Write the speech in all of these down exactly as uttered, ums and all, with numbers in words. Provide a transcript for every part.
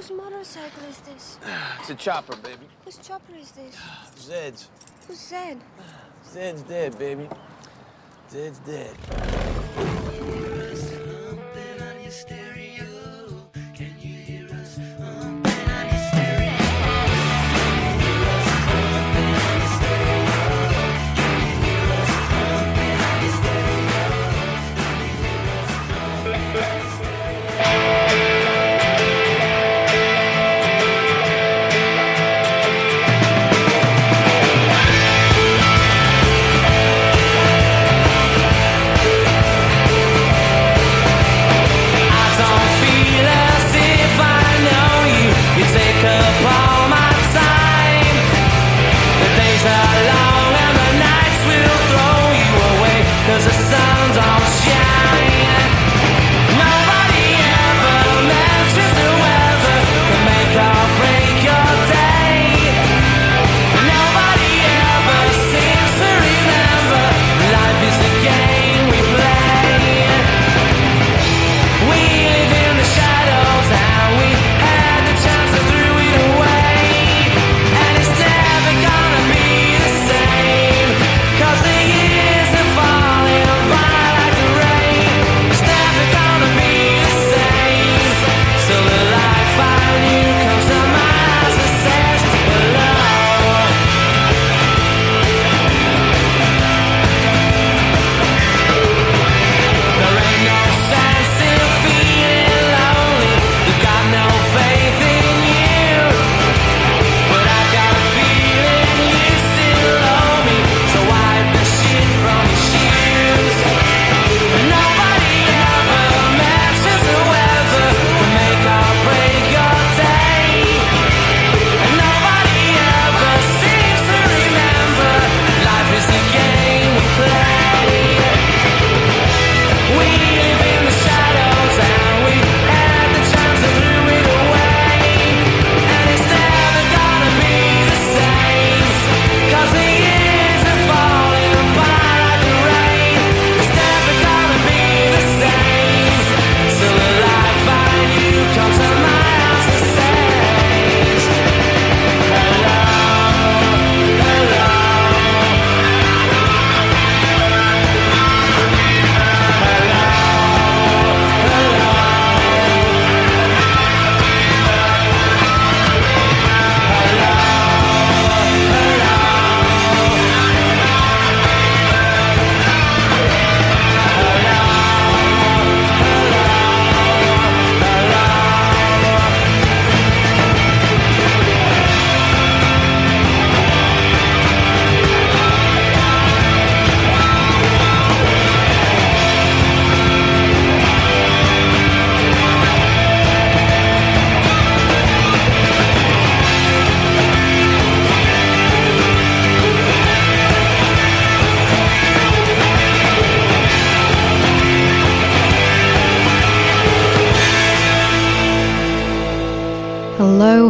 Whose motorcycle is this? It's a chopper, baby. Whose chopper is this? Zed's. Who's Zed? Zed's dead, baby. Zed's dead.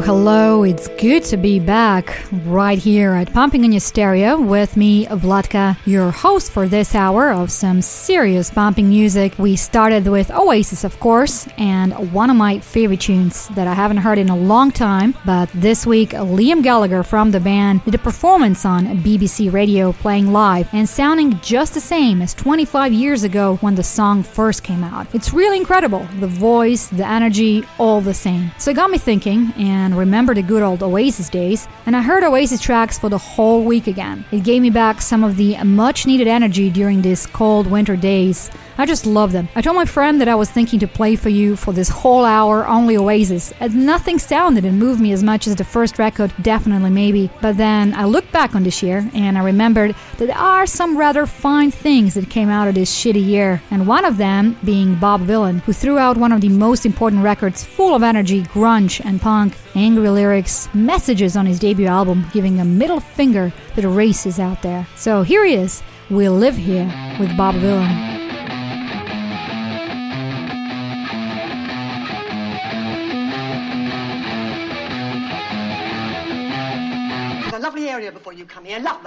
Hello, it's good to be back right here at Pumping On Your Stereo with me, Vlatka, your host for this hour of some serious pumping music. We started with Oasis, of course, and one of my favorite tunes that I haven't heard in a long time, but this week Liam Gallagher from the band did a performance on B B C Radio playing live and sounding just the same as twenty-five years ago when the song first came out. It's really incredible, the voice, the energy, all the same. So it got me thinking and remember the good old Oasis days, and I heard Oasis tracks for the whole week again. It gave me back some of the much-needed energy during these cold winter days. I just love them. I told my friend that I was thinking to play for you for this whole hour only Oasis, and nothing sounded and moved me as much as the first record, Definitely Maybe. But then I looked back on this year, and I remembered that there are some rather fine things that came out of this shitty year, and one of them being Bob Vylan, who threw out one of the most important records full of energy, grunge and punk, angry lyrics, messages on his debut album, giving a middle finger to the races out there. So here he is, We Live Here with Bob Vylan. There's a lovely area before you come here, lovely.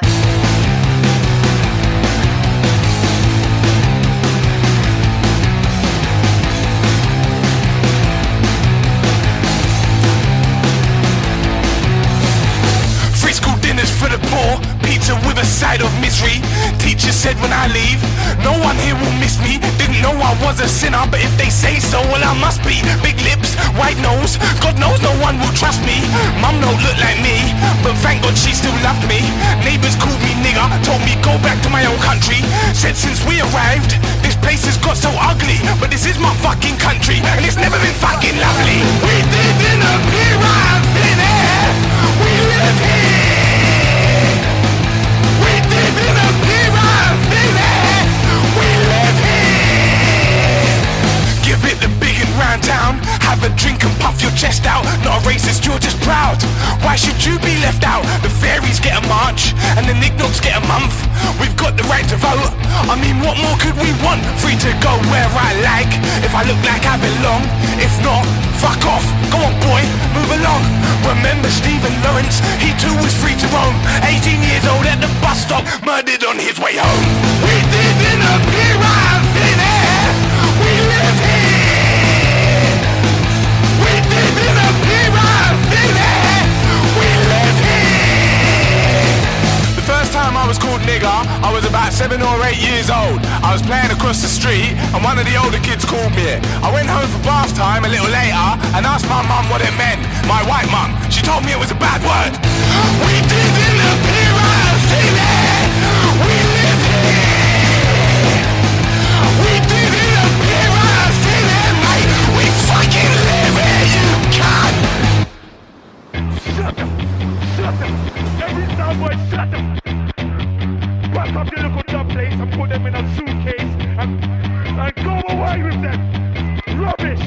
side of misery. Teacher said when I leave, no one here will miss me. Didn't know I was a sinner, but if they say so, well I must be. Big lips, white nose, God knows no one will trust me. Mum don't look like me, but thank God she still loved me. Neighbours called me nigger, told me go back to my own country. Said since we arrived, this place has got so ugly. But this is my fucking country, and it's never been fucking lovely. We didn't appear out of thin air, we live here. Round town, have a drink and puff your chest out. Not a racist, you're just proud. Why should you be left out? The fairies get a march, and the knickknacks get a month. We've got the right to vote. I mean, what more could we want? Free to go where I like, if I look like I belong. If not, fuck off. Go on, boy, move along. Remember Stephen Lawrence? He too was free to roam. eighteen years old at the bus stop, murdered on his way home. We didn't appear out of thin air. We live here. Time I was called nigger, I was about seven or eight years old. I was playing across the street and one of the older kids called me. I went home for bath time a little later and asked my mum what it meant. My white mum, she told me it was a bad word. We didn't appear out of thin air. We live here. We didn't appear out of thin air, mate. We fucking live here, you cunt. Shut up. Shut up. Every soundboy, shut up. Pack up the look of that place and put them in a suitcase and, and go away with them. Rubbish.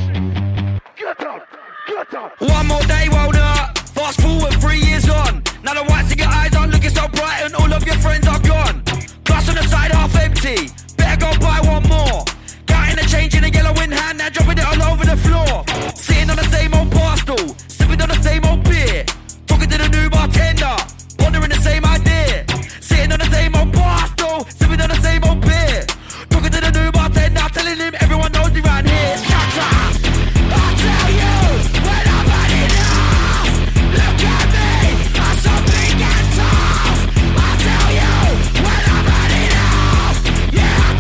Get up. Get up. One more day rolled up. Fast forward three years on. Now the whites in your eyes aren't looking so bright and all of your friends are gone. Glass on the side half empty. Better go buy one more. Counting the change in a yellow in hand. Now dropping it all over the floor. Sitting on the same old pastel. Sipping on the same old beer. Talking to the new bartender. Pondering the same idea. Sitting on the same old pastel, sipping on the same old beer. Talking to the new bartender, telling him everyone knows me round here. Shut up! I tell you, when I've had enough, look at me, I'm so big and tough. I tell you, when I've had enough, yeah,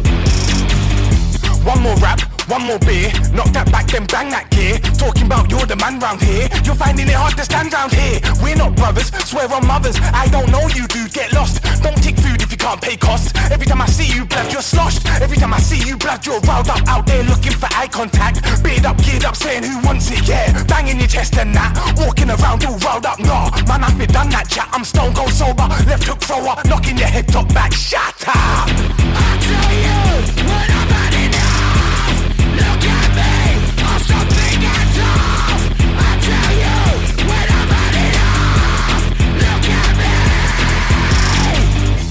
I tell you. One more rap, one more beer, knock that back, then bang that gear. Talking about you're the man round here, you're finding it hard to stand round here. We're not brothers, swear on mothers, I don't know you dude, get lost. Don't take food if you can't pay costs. Every time I see you blood you're sloshed. Every time I see you blood you're riled up. Out there looking for eye contact. Beard up, geared up, saying who wants it, yeah. Banging your chest and that, walking around all riled up. Nah, man I've been done that chat, I'm stone cold sober. Left hook thrower, knocking your head top back. Shut up! I tell you, when I've had enough, look at me, I'm so big and tough. I tell you, when I've had enough, look at me.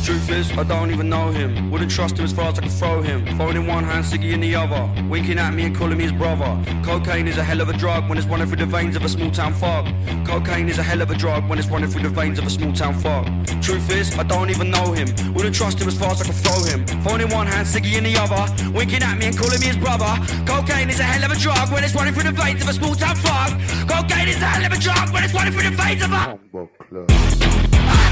Truth is, I don't even know him. Wouldn't trust him as far as I could throw him. Phone in one hand, ciggy in the other. Winking at me and calling me his brother. Cocaine is a hell of a drug when it's running through the veins of a small town fuck. Cocaine is a hell of a drug when it's running through the veins of a small town fuck. Truth is, I don't even know him. Wouldn't trust him as far as I could throw him. Phone in one hand, ciggy in the other. Winking at me and calling me his brother. Cocaine is a hell of a drug when it's running through the veins of a small town fuck. Cocaine is a hell of a drug when it's running through the veins of a... I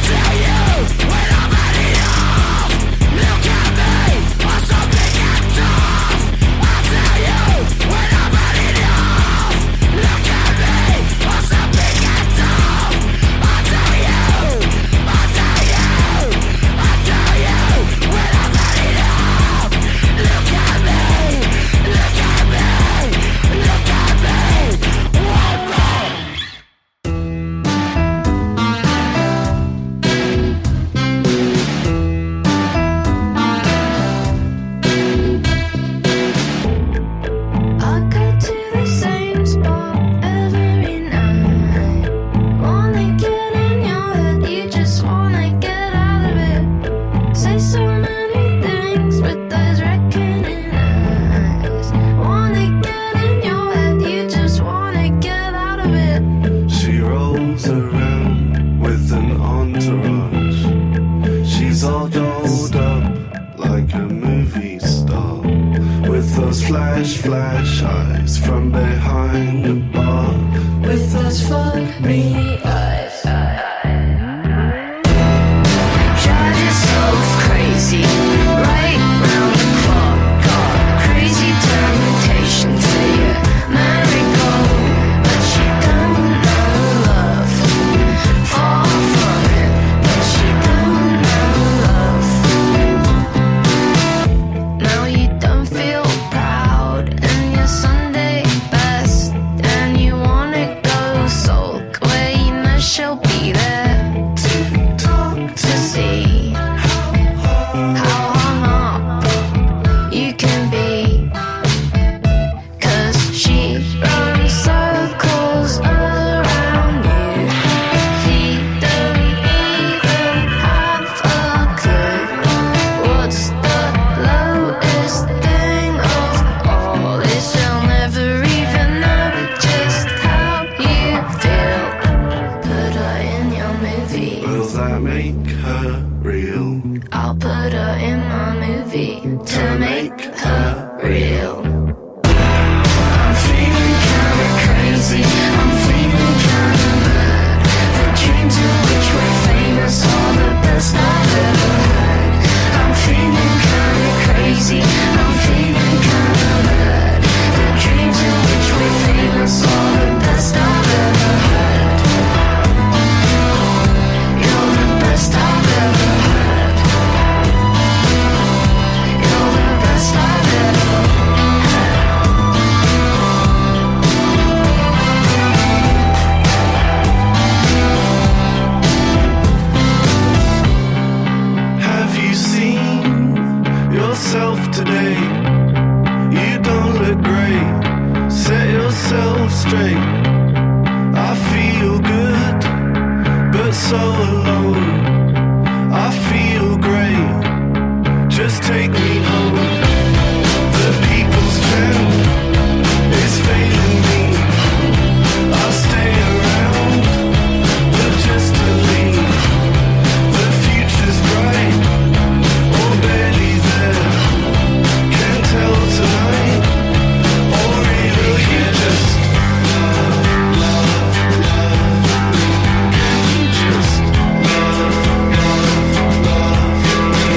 tell you, when I'm at it off, look at me, I'm so big and tough. I tell you, when I'm at it off, look at me, I'm so big and tough. I tell you, I tell you, I tell you, when I'm at it off, look at me, look at me, look at me, one more. Flash, flash eyes from behind the bar. With those fuck me eyes. straight. I feel good, but so alone. I feel great, just take me home. The people's trend is failing me. I'll stay around, but just to leave. The future's bright, or barely there. Can't tell tonight, or really here. Just love, love, love. Can you just love, love, love me?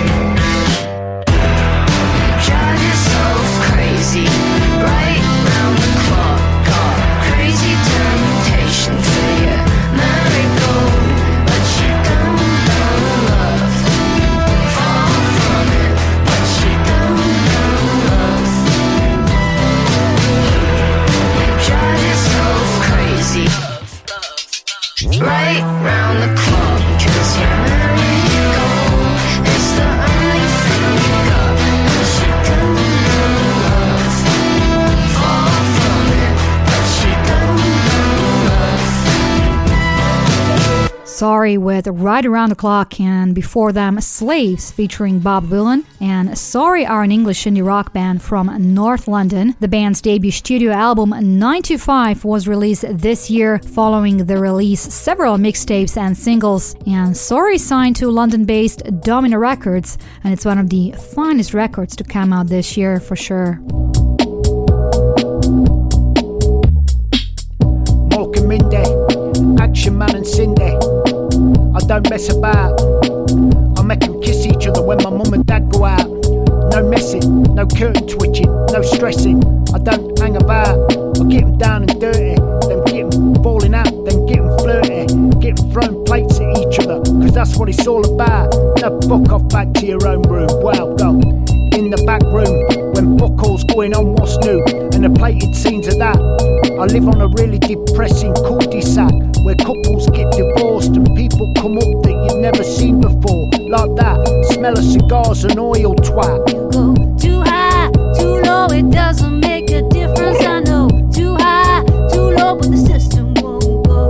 Drive yourself crazy, right round the clock. Got crazy temptation for your marigold, but you don't know love. Far from it, but you don't know love. Drive yourself crazy, right round the clock, 'cause your marigold is the only thing you got, but you don't know love. Far from it, but you don't know love. Sorry with Right Around the Clock, and before them Slaves featuring Bob Vylan. And Sorry are an English indie rock band from North London. The band's debut studio album nine two five was released this year, following the release several mixtapes and singles. And Sorry signed to London-based Domino Records, and it's one of the finest records to come out this year for sure. Mork n Mindy, Action Man and Cindy. I don't mess about. I make them kiss each other when my mum and dad go out. No messing, no curtain twitching, no stressing. I don't hang about. I get them down and dirty, then get them falling out, then get them flirty. Get them throwing plates at each other, 'cause that's what it's all about. Now fuck off back to your own room. Well, go in the back room when buckles going on. What's new? And the plated scenes of that. I live on a really depressing cul-de-sac where couples get divorced and people come up that you've never seen before, like that smell of cigars and oil, twat. You go too high, too low, it doesn't make a difference. I know, too high, too low, but the system won't go.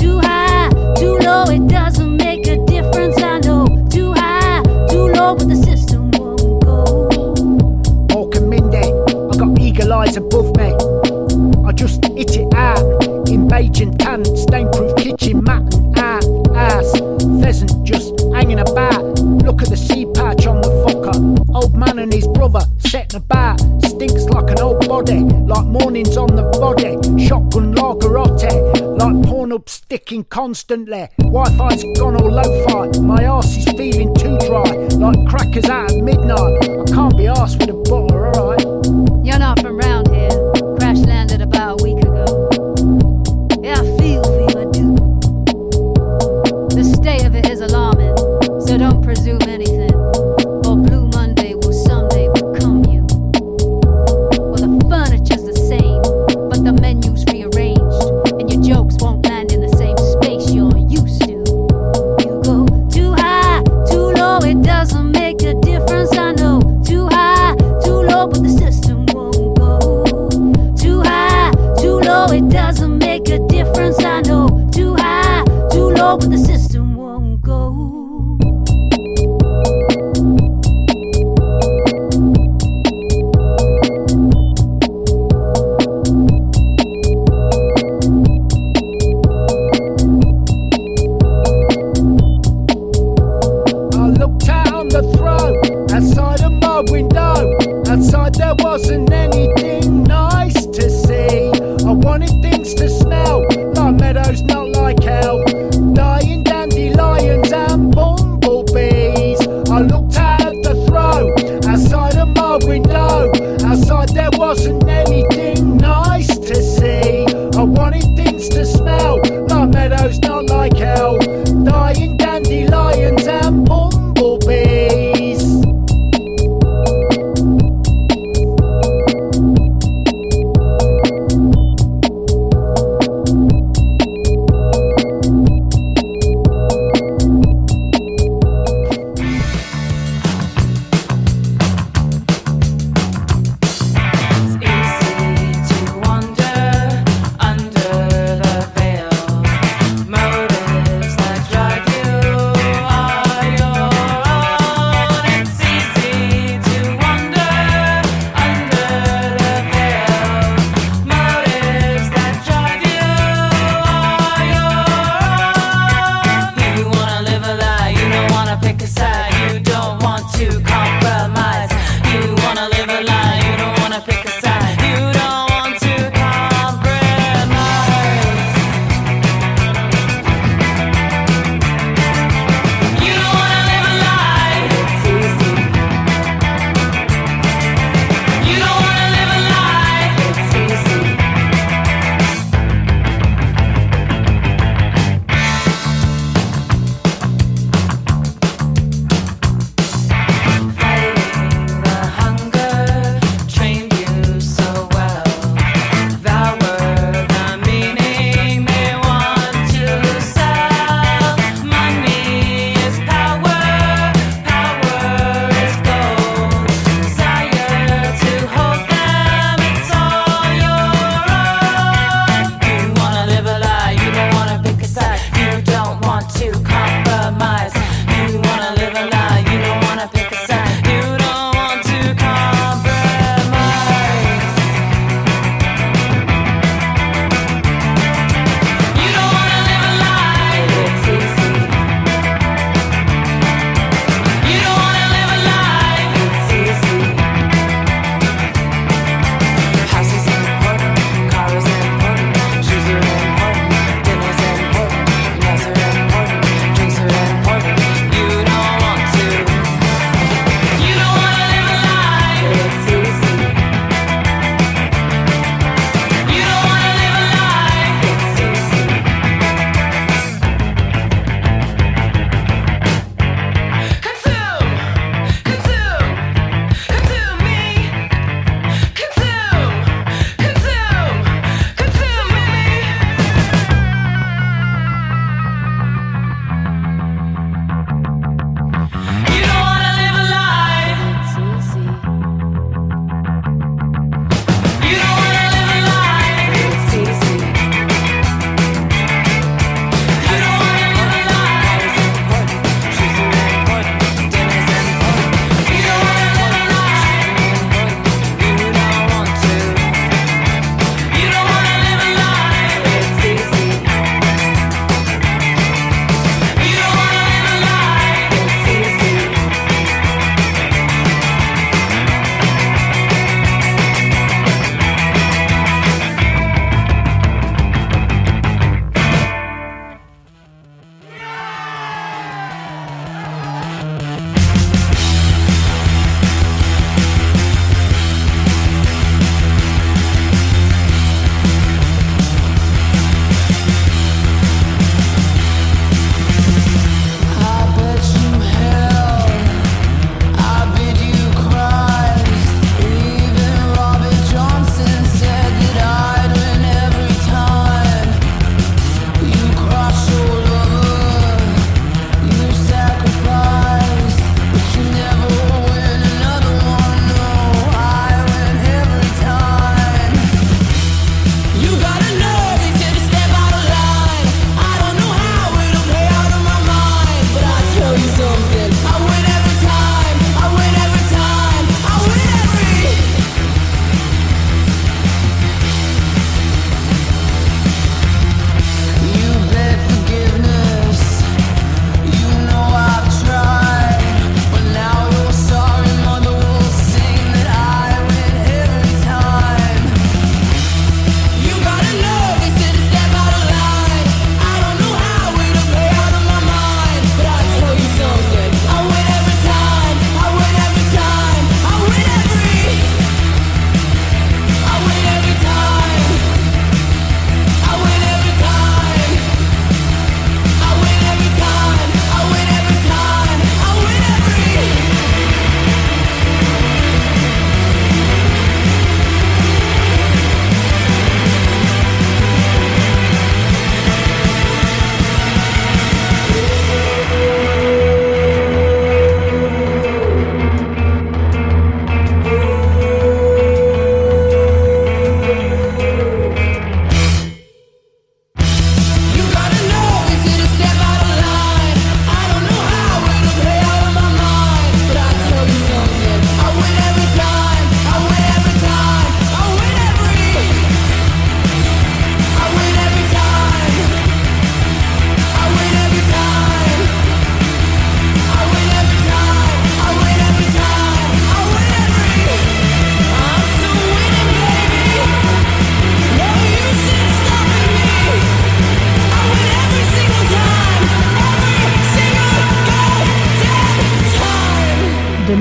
Too high, too low, it doesn't make a difference. I know, too high, too low, but the system won't go. Mork n Mindy, I got eagle eyes above me. I just hit it out in beige and tan, stain-proof kitchen mat and art ass. Pheasant just hanging about. Look at the sea patch on the fucker. Old man and his brother setting about. Stinks like an old body, like mornings on the body. Shotgun lagerotte, like porn up sticking constantly. Wi-Fi's gone all lo-fi. My arse is feeling too dry, like crackers out at midnight. I can't be arsed with a butter, alright? You're not from round here. Crash landed about a week ago. Yeah, I feel for you, I do. The state of it is alarming, so don't presume anything. Or Blue Monday will someday become you. Well, the furniture's the same, but the menu's rearranged, and your jokes won't land in the same space you're used to. You go too high, too low, it doesn't make a difference. I know, too high, too low, but the system won't go.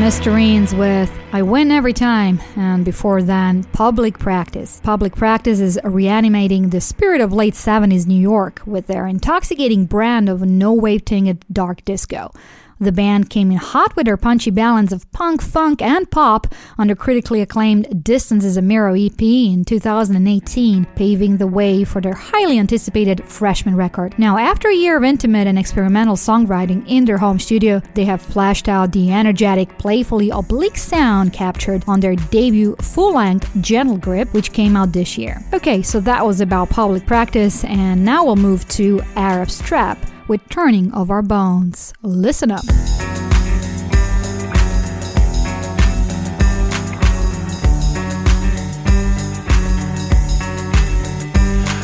Mysterines with I Win Every Time, and before then Public Practice. Public Practice is reanimating the spirit of late seventies New York with their intoxicating brand of no-wave-tinged dark disco. The band came in hot with their punchy balance of punk, funk, and pop on their critically acclaimed Distance is a Mirror E P in two thousand eighteen, paving the way for their highly anticipated freshman record. Now, after a year of intimate and experimental songwriting in their home studio, they have fleshed out the energetic, playfully oblique sound captured on their debut full-length Gentle Grip, which came out this year. Okay, so that was about Public Practice, and now we'll move to Arab Strap with Turning of Our Bones. Listen up.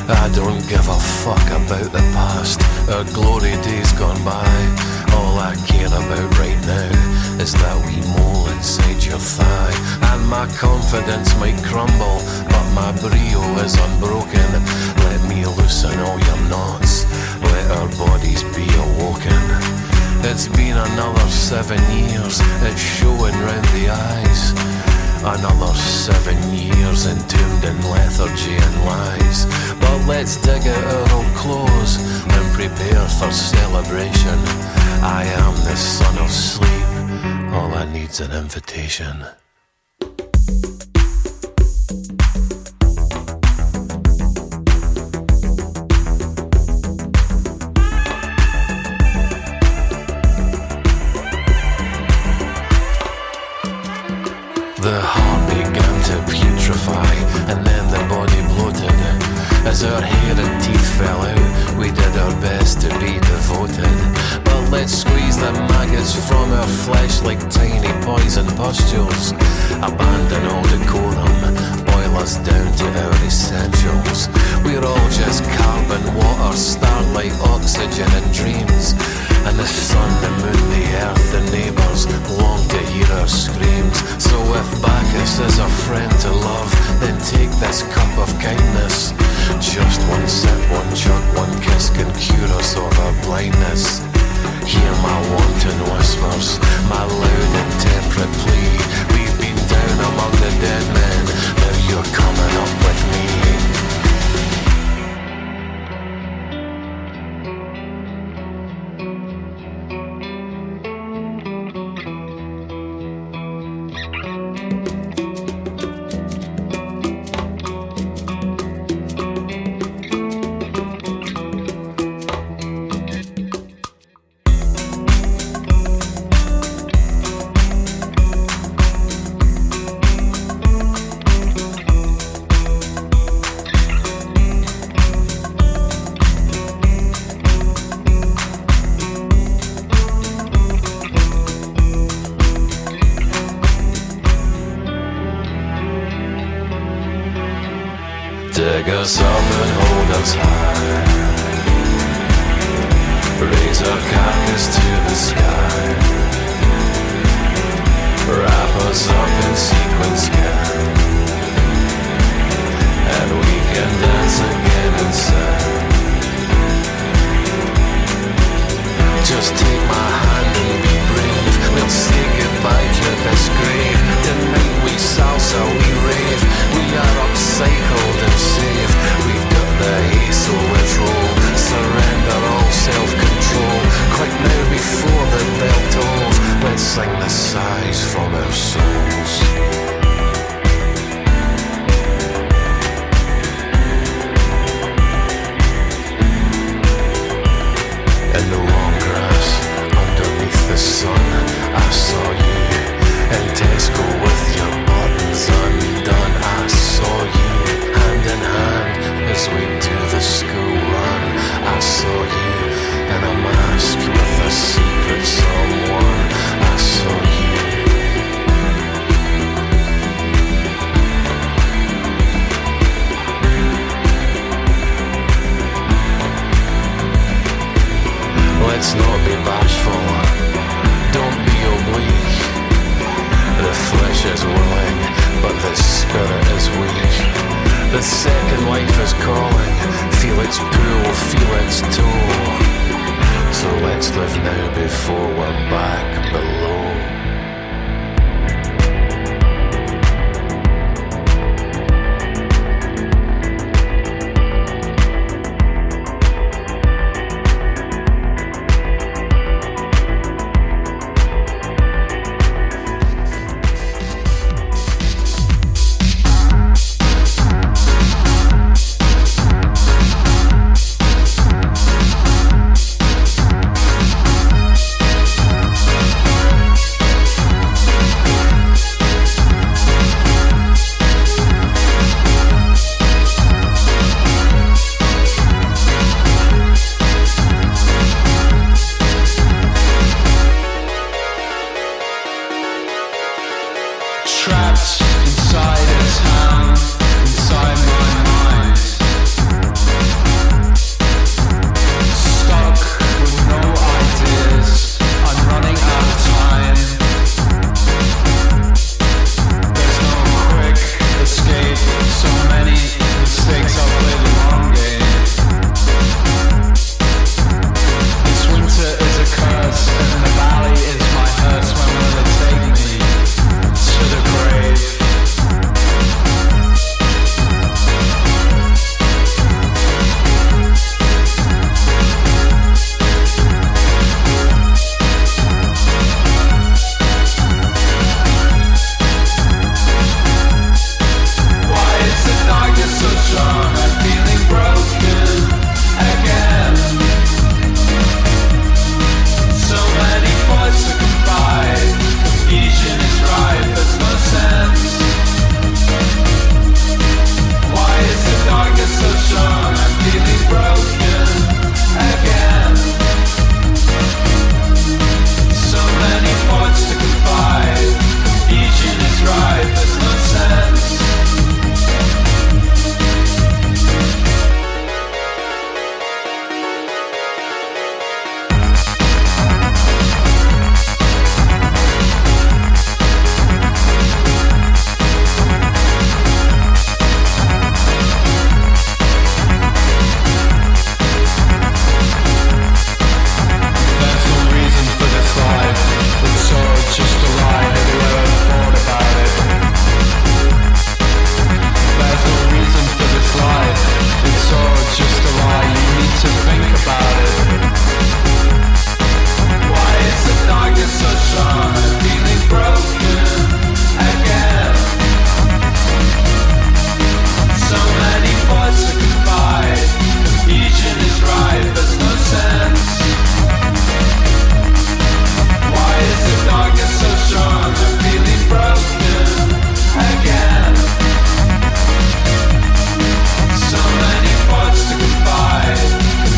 I don't give a fuck about the past, our glory days gone by. All I care about right now is that wee mole inside your thigh. And my confidence might crumble, but my brio is unbroken. Let me loosen all your knots, let our bodies be awoken. It's been another seven years, it's showing round the eyes. Another seven years entombed in lethargy and lies. But let's dig out our old clothes and prepare for celebration. I am the son of sleep, all I need's an invitation. The heart began to putrefy, and then the body bloated. As our hair and teeth fell out, we did our best to be devoted. But let's squeeze the maggots from our flesh like tiny poison pustules. Abandon all decorum, boil us down to our essentials. We're all just carbon, water, starlight, oxygen and dreams. And the sun, the moon, the earth, the neighbours long to hear our screams. So if Bacchus is a friend to love, then take this cup of kindness. Just one sip, one chug, one kiss can cure us of our blindness. Hear my wanton whispers, my loud and temperate plea. We've been down among the dead men, now you're coming up with me. Let's live now before we're back below.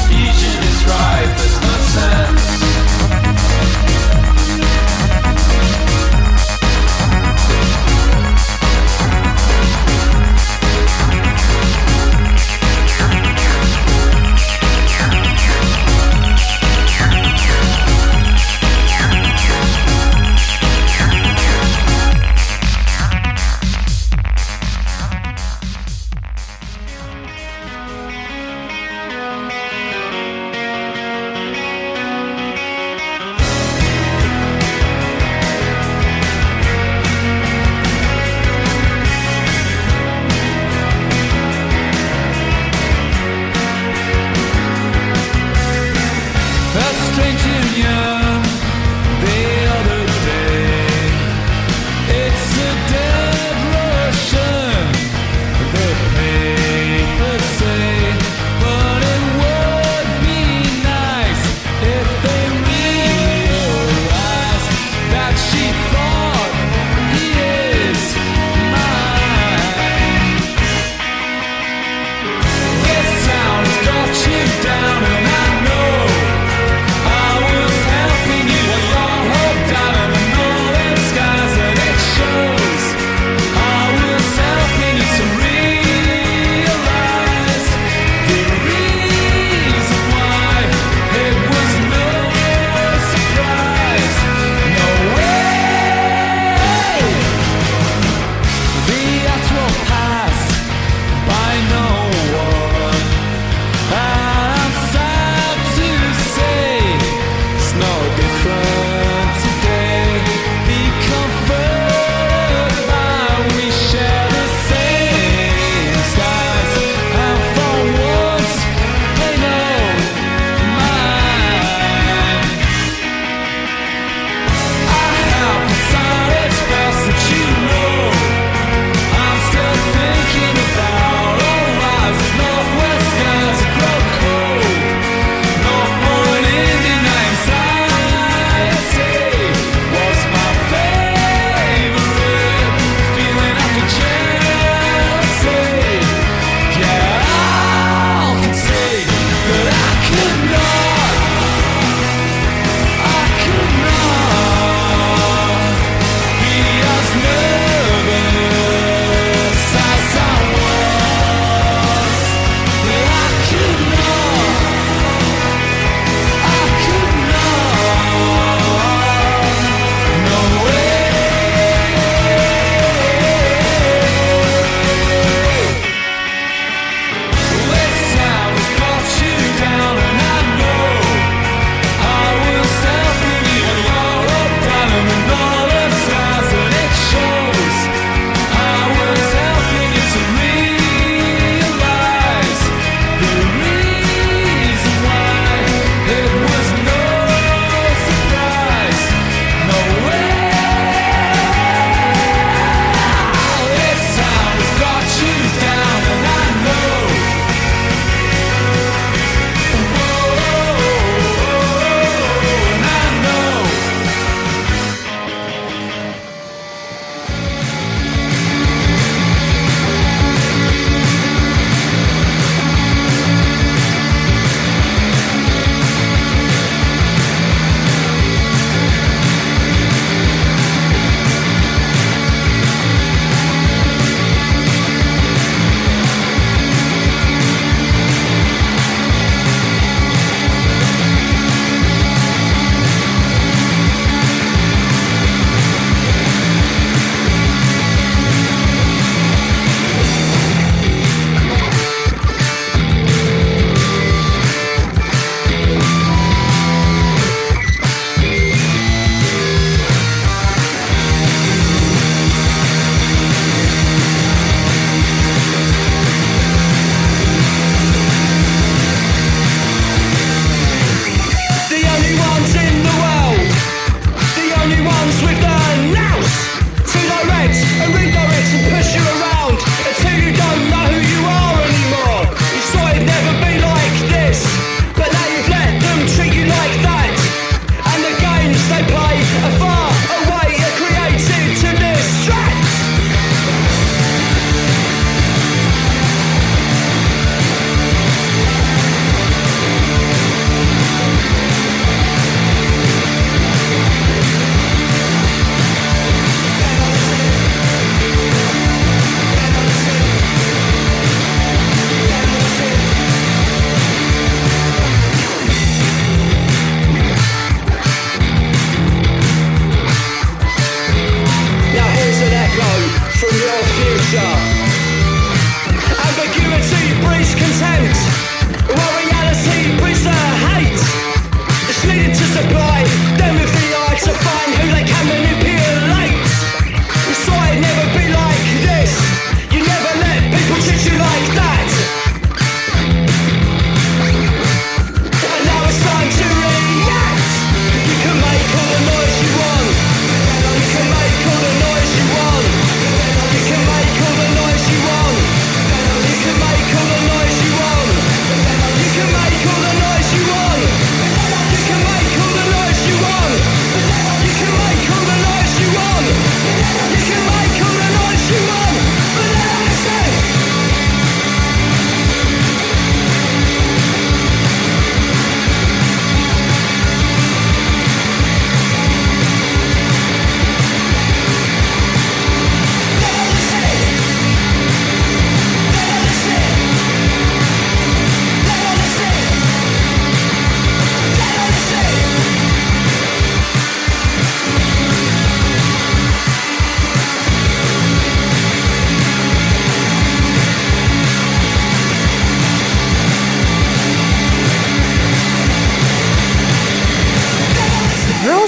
Fusion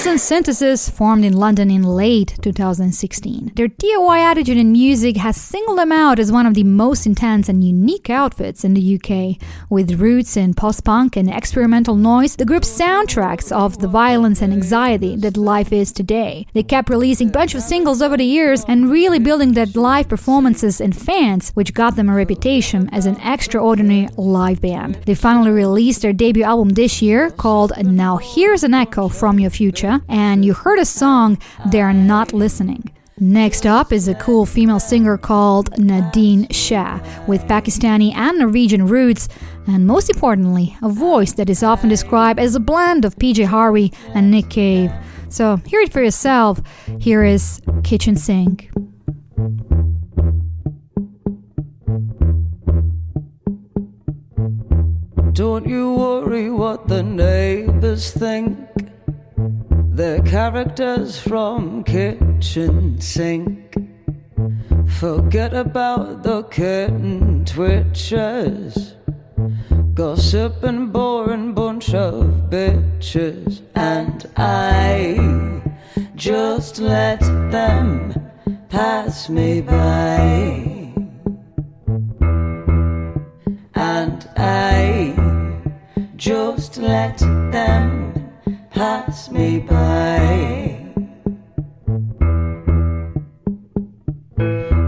Boys and Synthesis formed in London in late twenty sixteen. Their D I Y attitude in music has singled them out as one of the most intense and unique outfits in the U K. With roots in post-punk and experimental noise, the group's soundtracks of the violence and anxiety that life is today. They kept releasing a bunch of singles over the years and really building their live performances and fans, which got them a reputation as an extraordinary live band. They finally released their debut album this year called Now Here's an Echo from Your Future, and you heard a song, They're Not Listening. Next up is a cool female singer called Nadine Shah, with Pakistani and Norwegian roots, and most importantly, a voice that is often described as a blend of P J Harvey and Nick Cave. So hear it for yourself. Here is Kitchen Sink. Don't you worry what the neighbors think. They're characters from Kitchen Sink. Forget about the curtain twitchers. Gossip and boring bunch of bitches. And I just let them pass me by. And I just let them pass me by.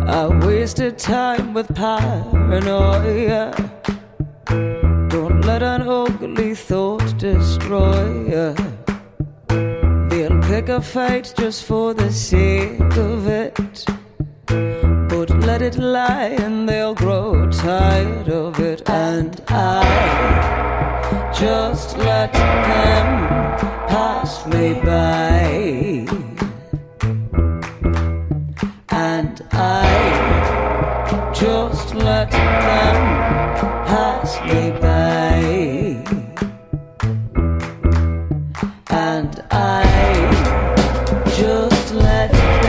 I wasted time with paranoia. Don't let an ugly thought destroy you. They'll pick a fight just for the sake of it. But let it lie and they'll grow tired of it. And I just let them pass me by. And I just let them pass me by. And I just let them pass.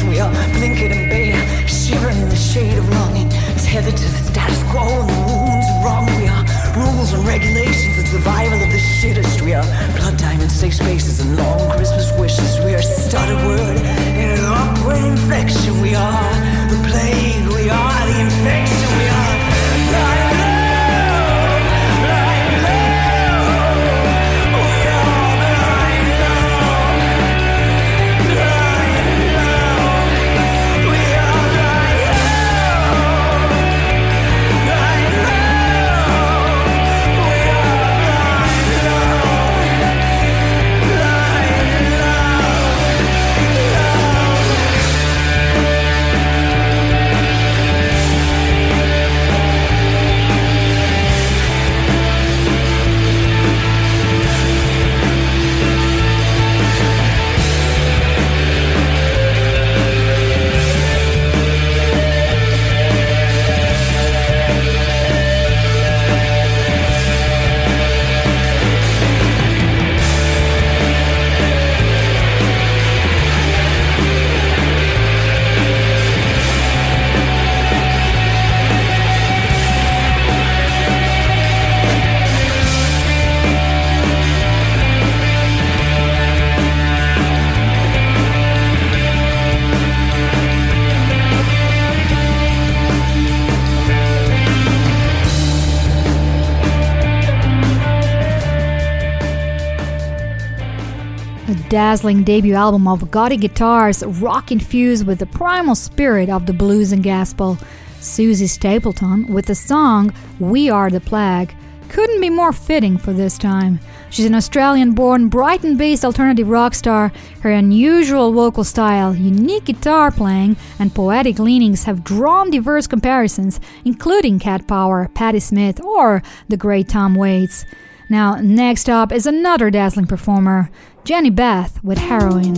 confusion, we are blinkered and bathed, shivering in the shade of longing, tethered to the status quo and the wounds of wrong. We are rules and regulations and survival of the shittest. We are blood diamonds, safe spaces and long Christmas wishes. We are stuttered word in an awkward inflection. We are the plague, we are the infection, we are life. Dazzling debut album of gaudy guitars, rock infused with the primal spirit of the blues and gospel. Susie Stapleton with the song We Are the Plague couldn't be more fitting for this time. She's an Australian-born, Brighton-based alternative rock star. Her unusual vocal style, unique guitar playing, and poetic leanings have drawn diverse comparisons, including Cat Power, Patti Smith, or the great Tom Waits. Now, next up is another dazzling performer, Jehnny Beth with Heroin.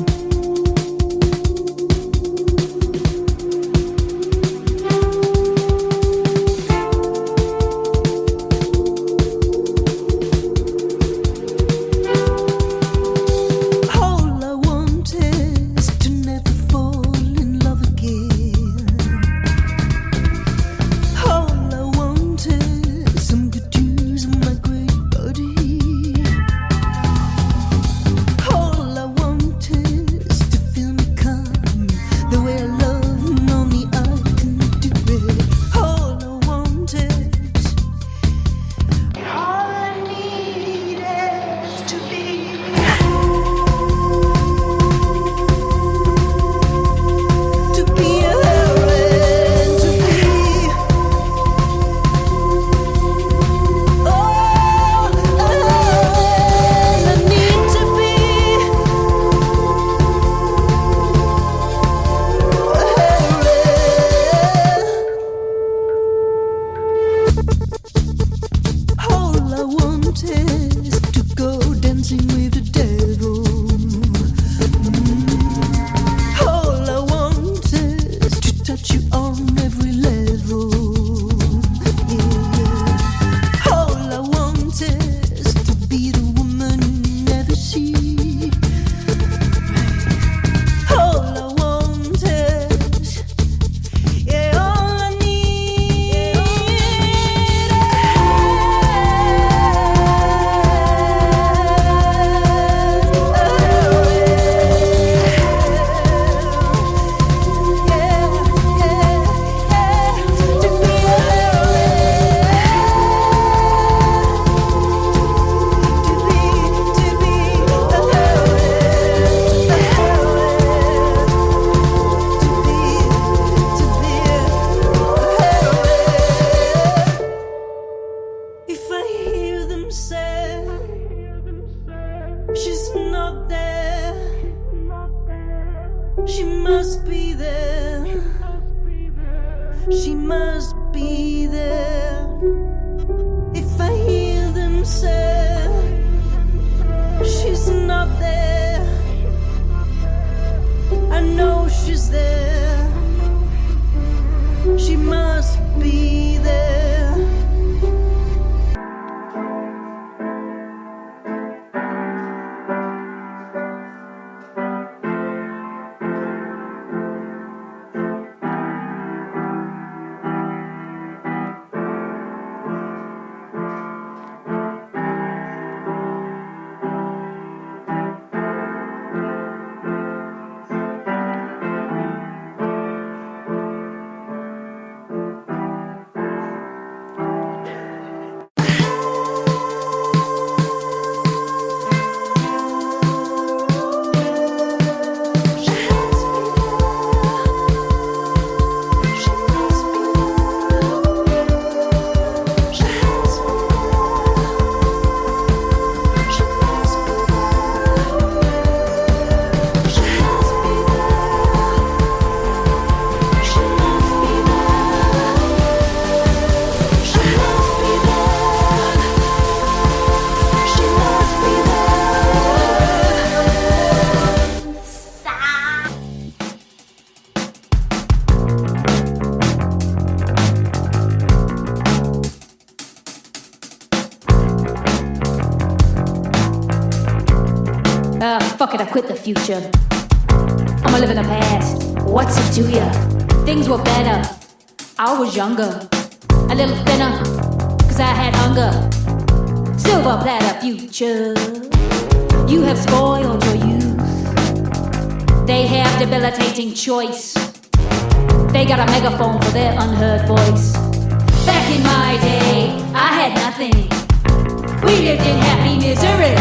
Fuck it, I quit the future. I'ma live in the past. What's it to ya? Things were better. I was younger. A little thinner. Cause I had hunger. Silver platter future. You have spoiled your youth. They have debilitating choice. They got a megaphone for their unheard voice. Back in my day, I had nothing. We lived in happy misery.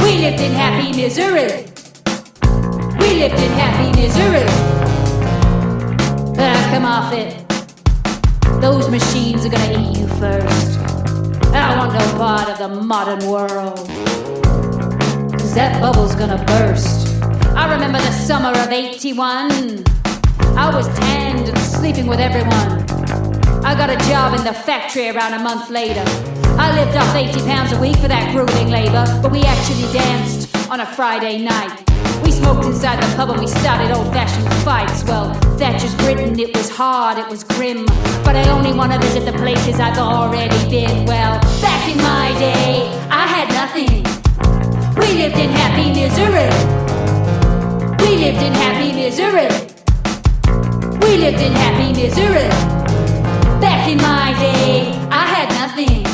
We lived in happy misery. We lived in happy misery. But I've come off it. Those machines are gonna eat you first. I want no part of the modern world. Cause that bubble's gonna burst. I remember the summer of eighty-one. I was tanned and sleeping with everyone. I got a job in the factory around a month later. I lived off eighty pounds a week for that grueling labor. But we actually danced on a Friday night. We smoked inside the pub and we started old-fashioned fights. Well, Thatcher's Britain, it was hard, it was grim. But I only want to visit the places I've already been. Well, back in my day, I had nothing. We lived in happy misery. We lived in happy misery. We lived in happy misery. Back in my day, I had nothing.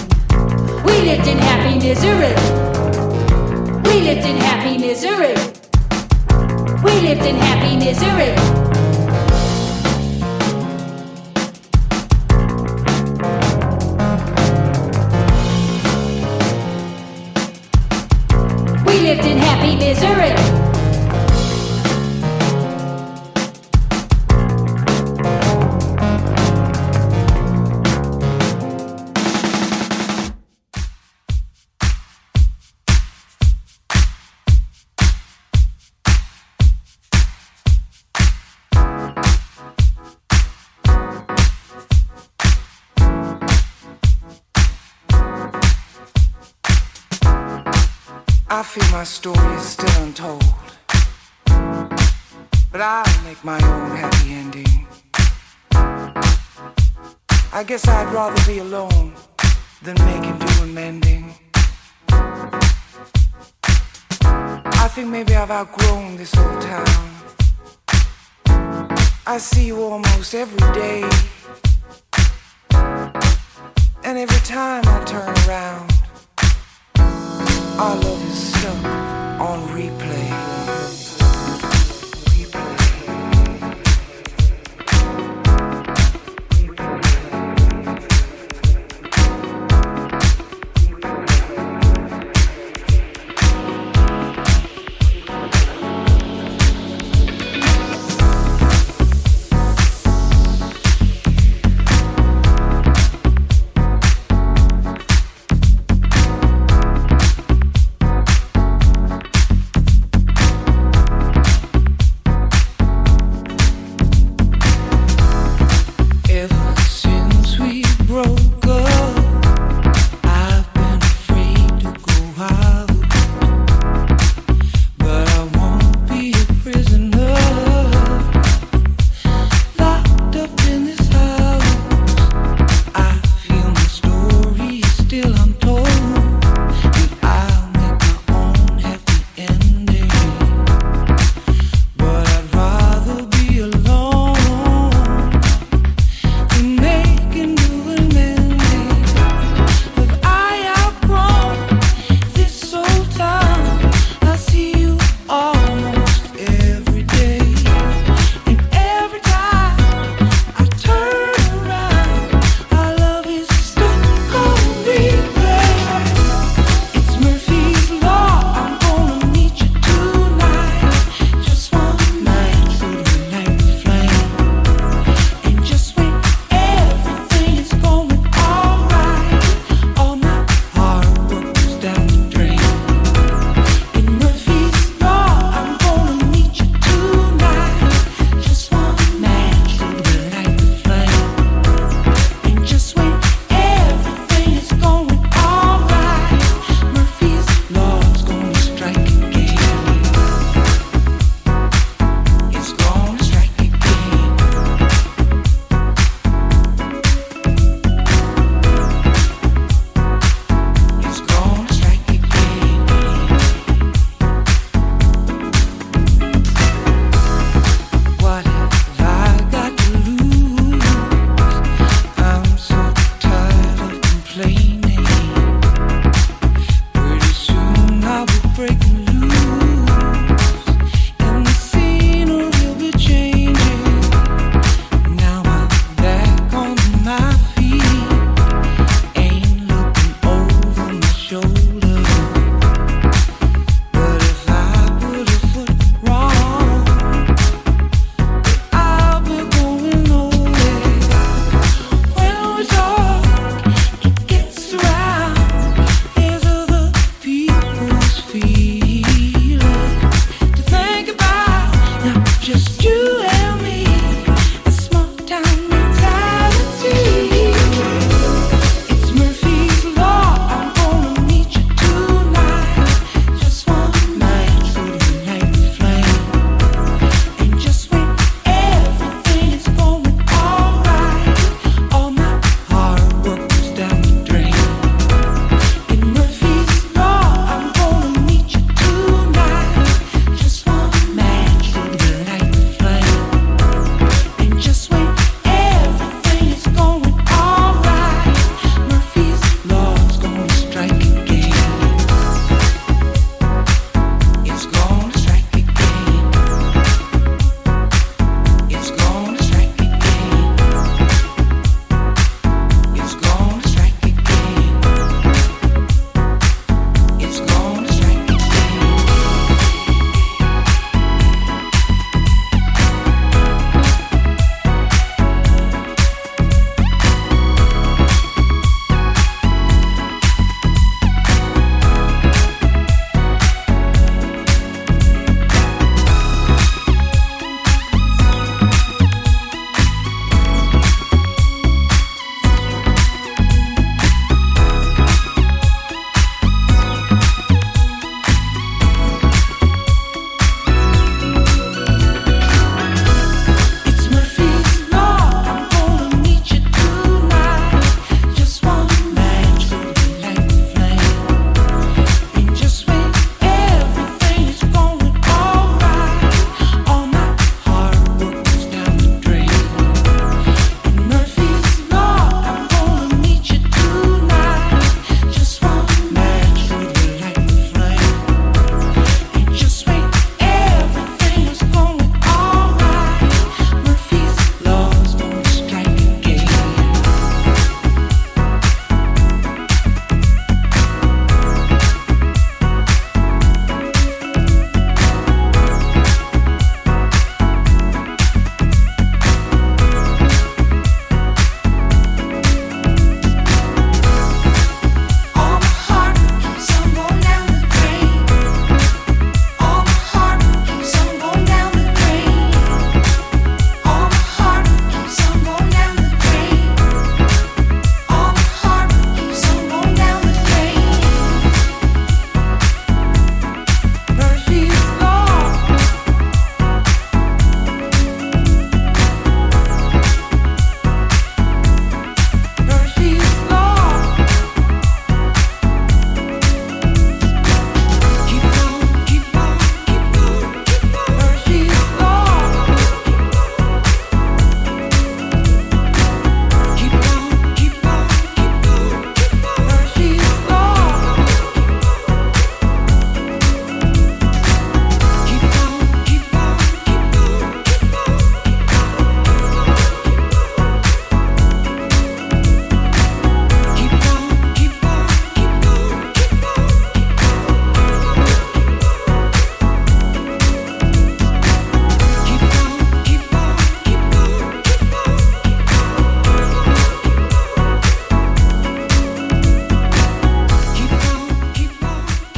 We lived in happy misery. We lived in happy misery. We lived in happy misery. We lived in happy misery. I feel my story is still untold, but I'll make my own happy ending. I guess I'd rather be alone than making do amending. I think maybe I've outgrown this old town. I see you almost every day, and every time I turn around, our love is stuck on replay. Replay.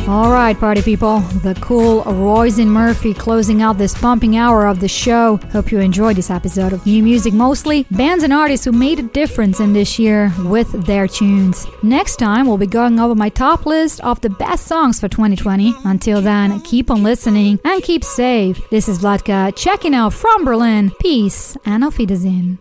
All right, party people, the cool Roisin Murphy closing out this pumping hour of the show. Hope you enjoyed this episode of New Music Mostly, bands and artists who made a difference in this year with their tunes. Next time, we'll be going over my top list of the best songs for twenty twenty. Until then, keep on listening and keep safe. This is Vlatka checking out from Berlin. Peace and auf Wiedersehen.